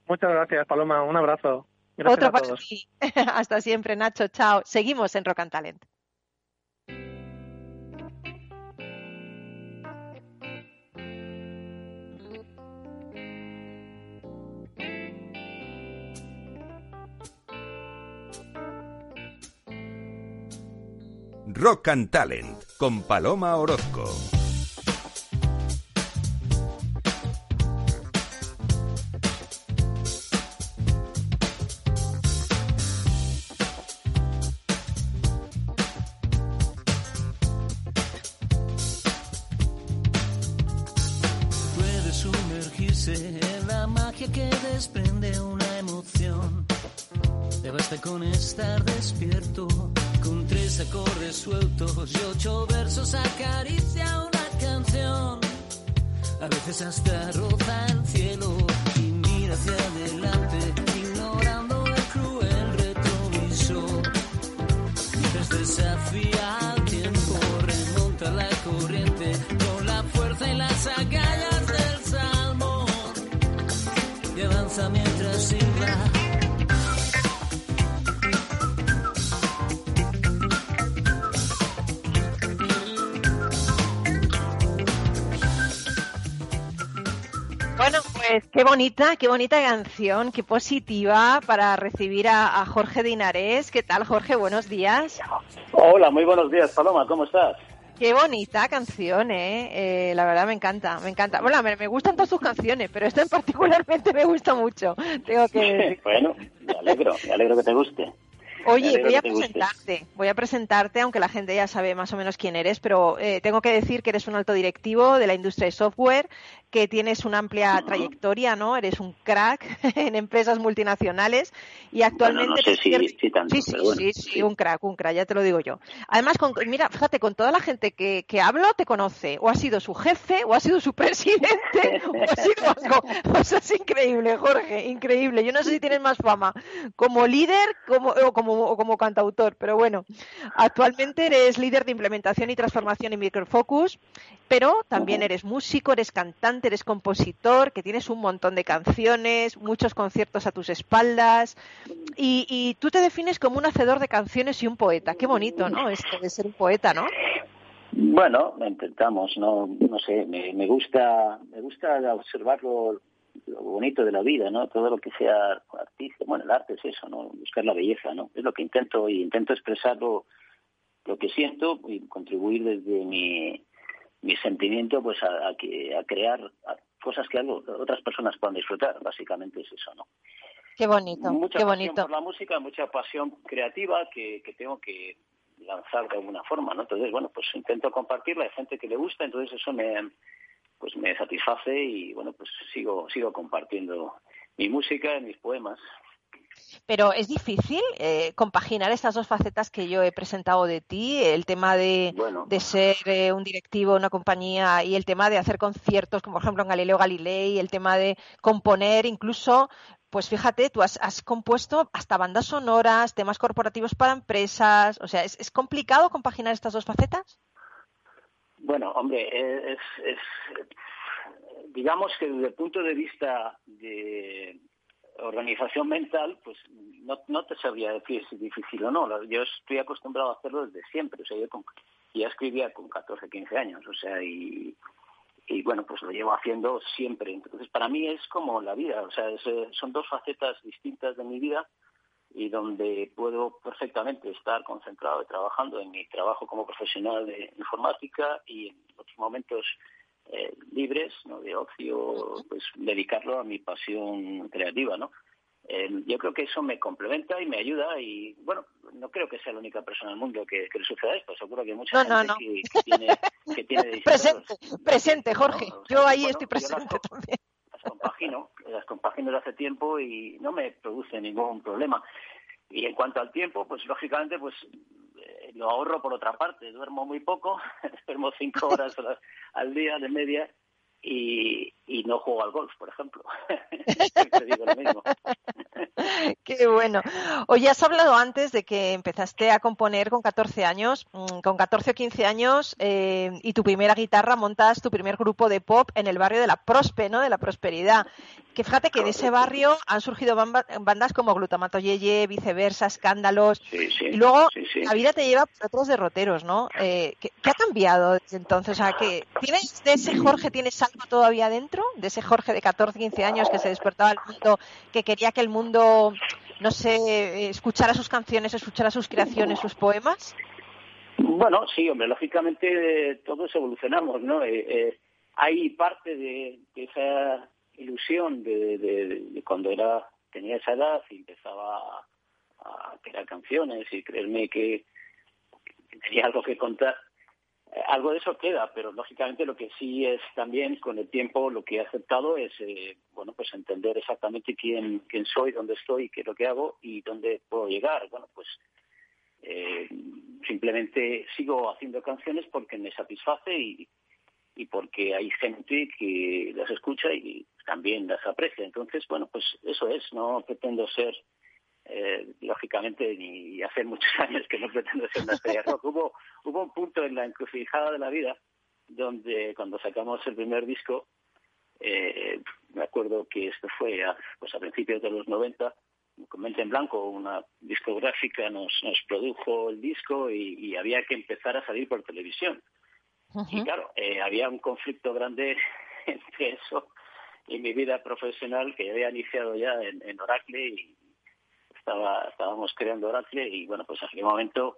Muchas gracias, Paloma, un abrazo. Gracias. Otro para ti. Hasta siempre, Nacho. Chao. Seguimos en Rock and Talent. Rock and Talent con Paloma Orozco. Con estar despierto, con 3 acordes sueltos y 8 versos acaricia una canción. A veces hasta roza el cielo y mira hacia adelante, ignorando el cruel retrovisor. Mientras desafía al tiempo, remonta la corriente con la fuerza y las agallas del salmón. Y avanza mientras silba. Qué bonita canción, qué positiva para recibir a Jorge Dinares. ¿Qué tal, Jorge? Buenos días. Hola, muy buenos días, Paloma. ¿Cómo estás? Qué bonita canción, ¿eh? La verdad me encanta, me encanta. Bueno, me gustan todas sus canciones, pero esta en particularmente me gusta mucho. Tengo que decir. Bueno, me alegro que te guste. Oye, voy a presentarte, aunque la gente ya sabe más o menos quién eres, pero tengo que decir que eres un alto directivo de la industria de software, que tienes una amplia trayectoria, ¿no? Eres un crack en empresas multinacionales y actualmente... Bueno, no sé si tanto, sí, pero bueno, sí, un crack, ya te lo digo yo. Además, mira, fíjate, con toda la gente que hablo te conoce, o ha sido su jefe, o ha sido su presidente, o ha sido algo. O sea, es increíble, Jorge, increíble. Yo no sé si tienes más fama como líder o como cantautor, pero bueno, actualmente eres líder de implementación y transformación en Microfocus, pero también eres músico, eres cantante, eres compositor, que tienes un montón de canciones, muchos conciertos a tus espaldas, y tú te defines como un hacedor de canciones y un poeta. Qué bonito, ¿no? Esto de ser un poeta, ¿no? Bueno, intentamos, no sé, me gusta observar lo bonito de la vida, ¿no? Todo lo que sea artista, bueno, el arte es eso, ¿no? Buscar la belleza, ¿no? Es lo que intento, y intento expresar lo que siento y contribuir desde mi sentimiento, pues a crear cosas que otras personas puedan disfrutar. Básicamente es eso, ¿no? Qué bonito, mucha qué bonito. Mucha pasión por la música, mucha pasión creativa que tengo que lanzar de alguna forma, ¿no? Entonces, bueno, pues intento compartirla, hay gente que le gusta, entonces eso me satisface y, bueno, pues sigo compartiendo mi música, mis poemas. Pero es difícil compaginar estas dos facetas que yo he presentado de ti, el tema de ser un directivo de una compañía y el tema de hacer conciertos, como por ejemplo en Galileo Galilei, el tema de componer incluso. Pues fíjate, tú has compuesto hasta bandas sonoras, temas corporativos para empresas. O sea, ¿es complicado compaginar estas dos facetas? Bueno, hombre, es digamos que desde el punto de vista de organización mental, pues no te sabría decir si es difícil o no. Yo estoy acostumbrado a hacerlo desde siempre. O sea, yo ya escribía con 14, 15 años, o sea, y bueno, pues lo llevo haciendo siempre. Entonces, para mí es como la vida, o sea, son dos facetas distintas de mi vida y donde puedo perfectamente estar concentrado y trabajando en mi trabajo como profesional de informática y en otros momentos libres, ¿no?, de ocio, pues dedicarlo a mi pasión creativa, ¿no? Yo creo que eso me complementa y me ayuda, y bueno, no creo que sea la única persona del mundo que le suceda esto, seguro que hay mucha gente que tiene presente, Jorge, ¿no? O sea, yo ahí estoy presente, yo también las compagino desde hace tiempo y no me produce ningún problema. Y en cuanto al tiempo, pues lógicamente pues lo ahorro por otra parte. Duermo muy poco, duermo 5 horas al día de media, y no juego al golf, por ejemplo. Te digo lo mismo. Qué bueno. Oye, has hablado antes de que empezaste a componer con 14 años, con 14 o 15 años, y tu primera guitarra, montas tu primer grupo de pop en el barrio de la Prospe, ¿no? De la Prosperidad. Que fíjate que de ese barrio han surgido bandas como Glutamato Yeye, Viceversa, Escándalos. Sí, sí, y luego sí. La vida te lleva por otros derroteros, ¿no? ¿Qué ha cambiado desde entonces? O sea, ¿tienes de ese Jorge, tienes algo todavía dentro? De ese Jorge de 14, 15 años que se despertaba al mundo, que quería que el mundo, no sé, escuchara sus canciones, escuchara sus creaciones, sus poemas. Bueno, sí, hombre, lógicamente todos evolucionamos, ¿no? Hay parte de esa ilusión de cuando tenía esa edad y empezaba a crear canciones y creerme que tenía algo que contar. Algo de eso queda, pero lógicamente lo que sí es también, con el tiempo, lo que he aceptado es bueno, pues entender exactamente quién soy, dónde estoy, qué es lo que hago y dónde puedo llegar. Bueno, pues simplemente sigo haciendo canciones porque me satisface y porque hay gente que las escucha y también las aprecia. Entonces, bueno, pues eso es. No pretendo ser, lógicamente, ni hace muchos años que no pretendo ser una estrella rock. Hubo un punto en la encrucijada de la vida donde, cuando sacamos el primer disco, me acuerdo que esto fue a principios de los 90, con Mente en Blanco, una discográfica nos produjo el disco y había que empezar a salir por televisión. Y claro, había un conflicto grande entre eso y mi vida profesional, que había iniciado ya en Oracle, y estábamos creando Oracle, y bueno, pues en aquel momento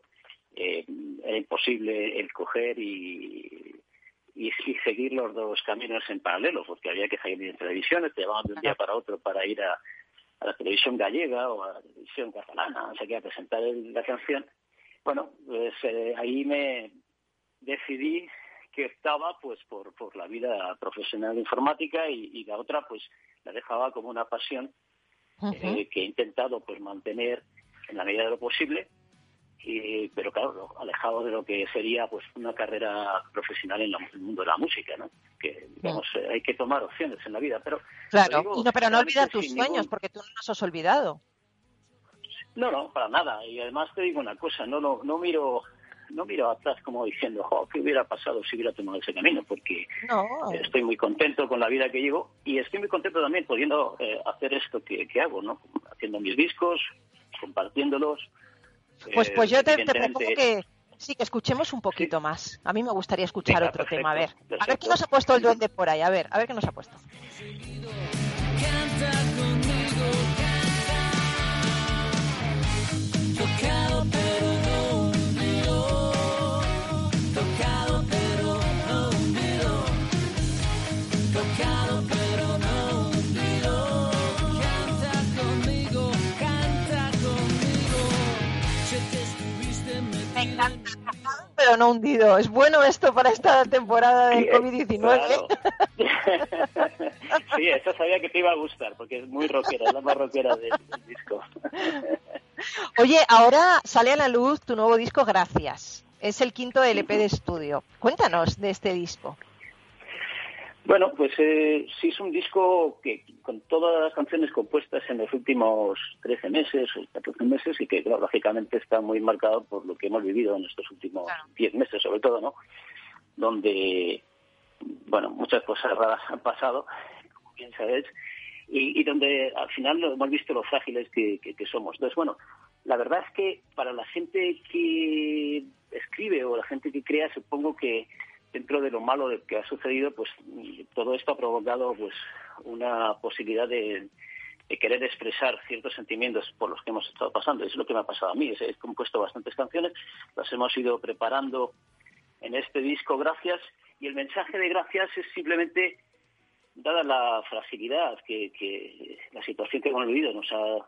era imposible el coger y seguir los dos caminos en paralelo, porque había que salir de televisiones, te llamaban de un día para otro para ir a la televisión gallega o a la televisión catalana, o sea, que a presentar la canción. Bueno, pues ahí me decidí que estaba pues por la vida profesional de informática y la otra pues la dejaba como una pasión que he intentado pues mantener en la medida de lo posible, pero claro, alejado de lo que sería pues una carrera profesional en el mundo de la música, ¿no? Que digamos, hay que tomar opciones en la vida, pero claro, digo, pero no olvidar tus sueños porque tú no los has olvidado. No, para nada. Y además te digo una cosa, no miro atrás como diciendo, ¿qué hubiera pasado si hubiera tomado ese camino? Porque estoy muy contento con la vida que llevo y estoy muy contento también pudiendo hacer esto que hago, ¿no? Haciendo mis discos, compartiéndolos. Pues yo te propongo que sí, que escuchemos un poquito más. A mí me gustaría escuchar otro tema. A ver qué nos ha puesto el duende por ahí. A ver qué nos ha puesto. Canta conmigo, tocado pero no unido, tocado pero no unido, tocado pero no unido. Canta conmigo, canta conmigo. Si te estuviste metido. Me encanta, tocado pero no hundido. Es bueno esto para esta temporada de COVID-19. Claro. Sí, eso sabía que te iba a gustar porque es muy rockera, es la más rockera del disco. Oye, ahora sale a la luz tu nuevo disco, Gracias. Es el quinto LP de estudio. Cuéntanos de este disco. Bueno, pues sí es un disco que con todas las canciones compuestas en los últimos 13 meses o 14 meses y que claro, lógicamente está muy marcado por lo que hemos vivido en estos últimos 10 meses, sobre todo, ¿no? Donde, bueno, muchas cosas raras han pasado, como bien sabéis, y donde al final hemos visto lo frágiles que somos. Entonces, bueno, la verdad es que para la gente que escribe o la gente que crea, supongo que dentro de lo malo que ha sucedido, pues todo esto ha provocado pues una posibilidad de querer expresar ciertos sentimientos por los que hemos estado pasando. Es lo que me ha pasado a mí. He compuesto bastantes canciones, las hemos ido preparando en este disco, Gracias, y el mensaje de Gracias es simplemente, dada la fragilidad que la situación que hemos vivido nos ha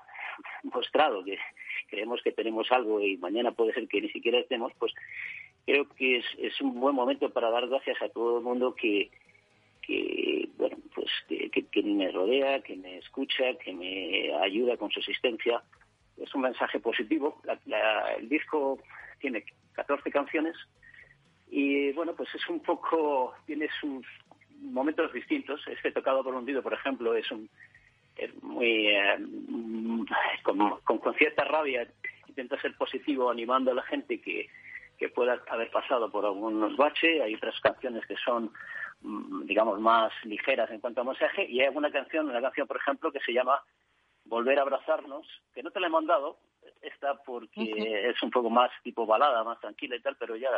mostrado, que creemos que tenemos algo y mañana puede ser que ni siquiera estemos, pues creo que es un buen momento para dar gracias a todo el mundo que me rodea, que me escucha, que me ayuda con su asistencia. Es un mensaje positivo. El disco tiene 14 canciones y bueno, pues es un poco, tiene sus momentos distintos. Este Tocado por hundido, por ejemplo, es muy con cierta rabia intenta ser positivo, animando a la gente que pueda haber pasado por algunos baches. Hay otras canciones que son, digamos, más ligeras en cuanto a mensaje, y hay una canción por ejemplo que se llama Volver a abrazarnos, que no te la he mandado esta porque es un poco más tipo balada, más tranquila y tal, pero ya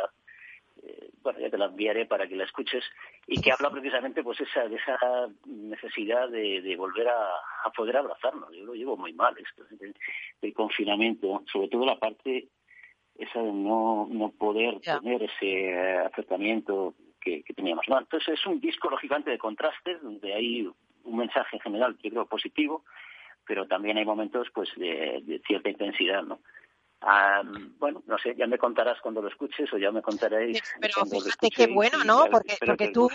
te la enviaré para que la escuches, y que habla precisamente pues de esa necesidad de volver a poder abrazarnos. Yo lo llevo muy mal esto del confinamiento, sobre todo la parte esa de no poder tener ese acercamiento que teníamos. Bueno, entonces es un disco lógicamente de contrastes, donde hay un mensaje en general yo creo positivo, pero también hay momentos pues de cierta intensidad, ¿no? Bueno, no sé, ya me contarás cuando lo escuches o ya me contaréis. Pero fíjate qué bueno, ¿no? Porque tú,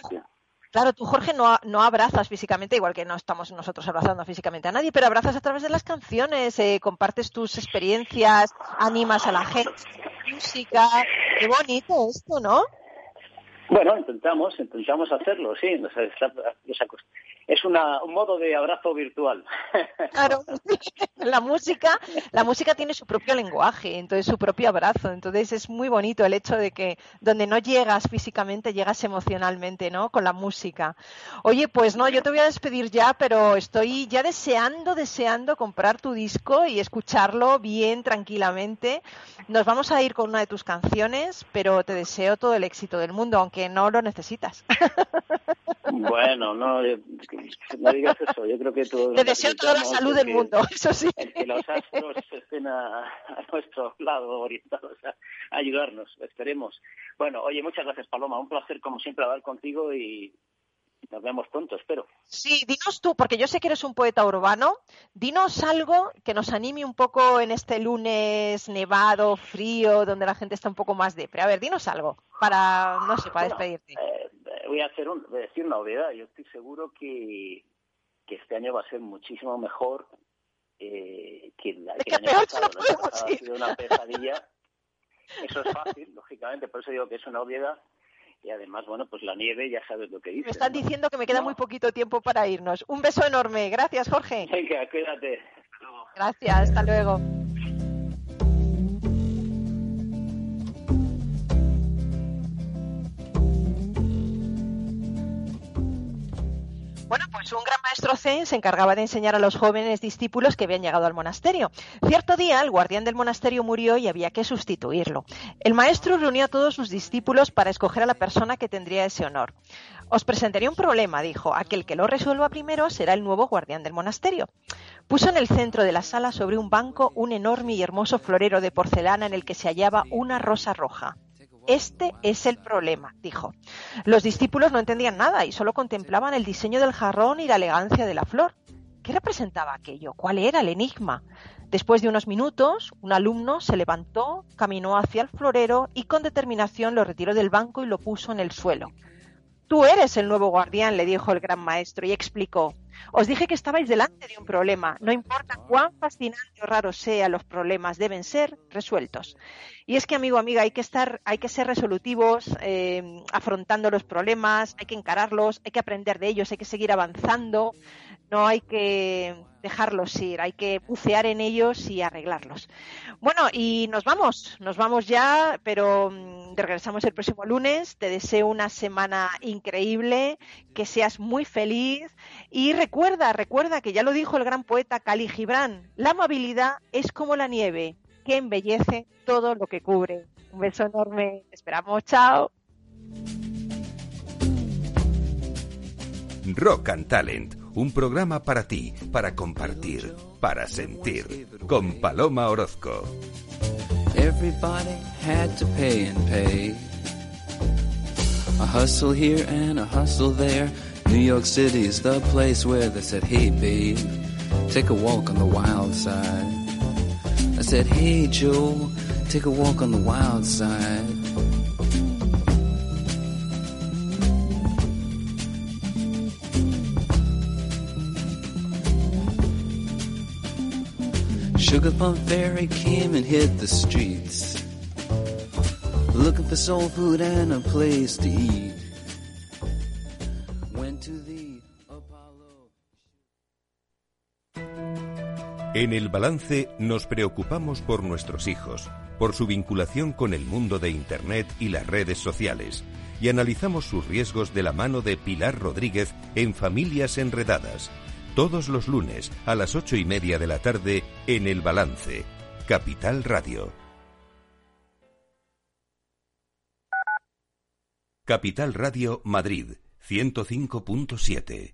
claro, tú, Jorge, no abrazas físicamente, igual que no estamos nosotros abrazando físicamente a nadie, pero abrazas a través de las canciones, compartes tus experiencias, animas a la gente, música. Qué bonito esto, ¿no? Bueno, intentamos hacerlo, sí. Es un modo de abrazo virtual. Claro, la música tiene su propio lenguaje, entonces su propio abrazo. Entonces es muy bonito el hecho de que donde no llegas físicamente, llegas emocionalmente, ¿no? Con la música. Oye, pues no, yo te voy a despedir ya, pero estoy ya deseando comprar tu disco y escucharlo bien, tranquilamente. Nos vamos a ir con una de tus canciones, pero te deseo todo el éxito del mundo, aunque no lo necesitas. Bueno, no digas eso, yo creo que todo. Te deseo toda la salud del mundo, eso sí. El que los astros estén a nuestro lado, orientados a ayudarnos, esperemos. Bueno, oye, muchas gracias, Paloma, un placer como siempre hablar contigo y Nos vemos pronto, espero. Sí, dinos tú, porque yo sé que eres un poeta urbano, dinos algo que nos anime un poco en este lunes nevado, frío, donde la gente está un poco más depre. A ver, dinos algo para, no sé, para despedirte. Voy a hacer decir una obviedad. Yo estoy seguro que este año va a ser muchísimo mejor que el año pasado. No, el año pasado ha sido una pesadilla. Eso es fácil, lógicamente, por eso digo que es una obviedad. Y además, bueno, pues la nieve, ya sabes lo que dice. Me están diciendo que me queda muy poquito tiempo para irnos. Un beso enorme. Gracias, Jorge. Venga, cuídate. Hasta luego. Gracias, hasta luego. Bueno, pues un gran maestro zen se encargaba de enseñar a los jóvenes discípulos que habían llegado al monasterio. Cierto día, el guardián del monasterio murió y había que sustituirlo. El maestro reunió a todos sus discípulos para escoger a la persona que tendría ese honor. Os presentaré un problema, dijo. Aquel que lo resuelva primero será el nuevo guardián del monasterio. Puso en el centro de la sala, sobre un banco, un enorme y hermoso florero de porcelana en el que se hallaba una rosa roja. Este es el problema, dijo. Los discípulos no entendían nada y solo contemplaban el diseño del jarrón y la elegancia de la flor. ¿Qué representaba aquello? ¿Cuál era el enigma? Después de unos minutos, un alumno se levantó, caminó hacia el florero y con determinación lo retiró del banco y lo puso en el suelo. «Tú eres el nuevo guardián», le dijo el gran maestro y explicó. «Os dije que estabais delante de un problema. No importa cuán fascinante o raro sea, los problemas deben ser resueltos». Y es que, amigo, amiga, hay que ser resolutivos afrontando los problemas, hay que encararlos, hay que aprender de ellos, hay que seguir avanzando, no hay que dejarlos ir, hay que bucear en ellos y arreglarlos. Bueno, y nos vamos ya, pero regresamos el próximo lunes. Te deseo una semana increíble, que seas muy feliz y recuerda que ya lo dijo el gran poeta Kahlil Gibran, la amabilidad es como la nieve, que embellece todo lo que cubre. Un beso enorme, te esperamos, chao. Rock and Talent, un programa para ti, para compartir, para sentir, con Paloma Orozco. Everybody had to pay and pay. A hustle here and a hustle there. New York City is the place where they said, hey babe, take a walk on the wild side. I said, hey Joe, take a walk on the wild side. Sugar Plum Fairy came and hit the streets, looking for soul food and a place to eat. Went to the Apollo. En El Balance nos preocupamos por nuestros hijos, por su vinculación con el mundo de Internet y las redes sociales, y analizamos sus riesgos de la mano de Pilar Rodríguez en Familias Enredadas. Todos los lunes a las 8:30 de la tarde en El Balance, Capital Radio. Capital Radio Madrid, 105.7.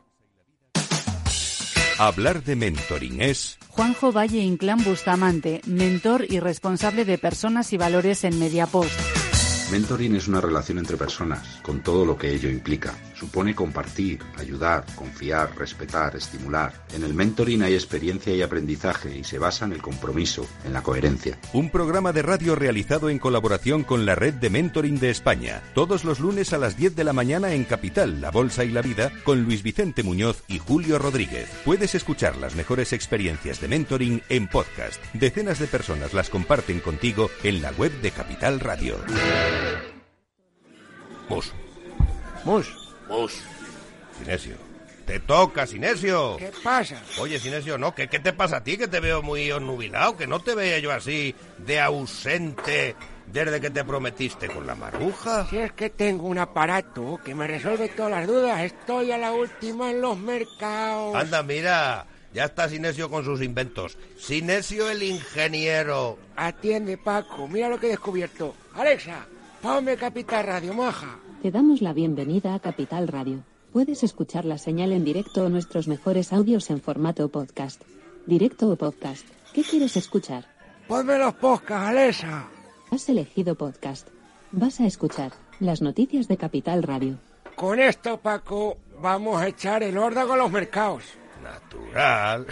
Hablar de mentoring es... Juanjo Valle Inclán Bustamante, mentor y responsable de personas y valores en MediaPost. Mentoring es una relación entre personas, con todo lo que ello implica. Supone compartir, ayudar, confiar, respetar, estimular. En el mentoring hay experiencia y aprendizaje y se basa en el compromiso, en la coherencia. Un programa de radio realizado en colaboración con la Red de Mentoring de España. Todos los lunes a las 10 de la mañana en Capital, La Bolsa y la Vida, con Luis Vicente Muñoz y Julio Rodríguez. Puedes escuchar las mejores experiencias de mentoring en podcast. Decenas de personas las comparten contigo en la web de Capital Radio. Mus. Mus. Mus. Sinesio. Te toca, Sinesio. ¿Qué pasa? Oye, Sinesio, no, ¿qué te pasa a ti? Que te veo muy onnubilado, que no te veía yo así de ausente desde que te prometiste con la Maruja. Si es que tengo un aparato que me resuelve todas las dudas. Estoy a la última en los mercados. Anda, mira, Ya está Sinesio con sus inventos. Sinesio el ingeniero. Atiende, Paco. Mira lo que he descubierto. Alexa, ponme Capital Radio, maja. Te damos la bienvenida a Capital Radio. Puedes escuchar la señal en directo o nuestros mejores audios en formato podcast. Directo o podcast. ¿Qué quieres escuchar? Ponme los podcasts, Alexa. Has elegido podcast. Vas a escuchar las noticias de Capital Radio. Con esto, Paco, vamos a echar el horda con los mercados. Natural.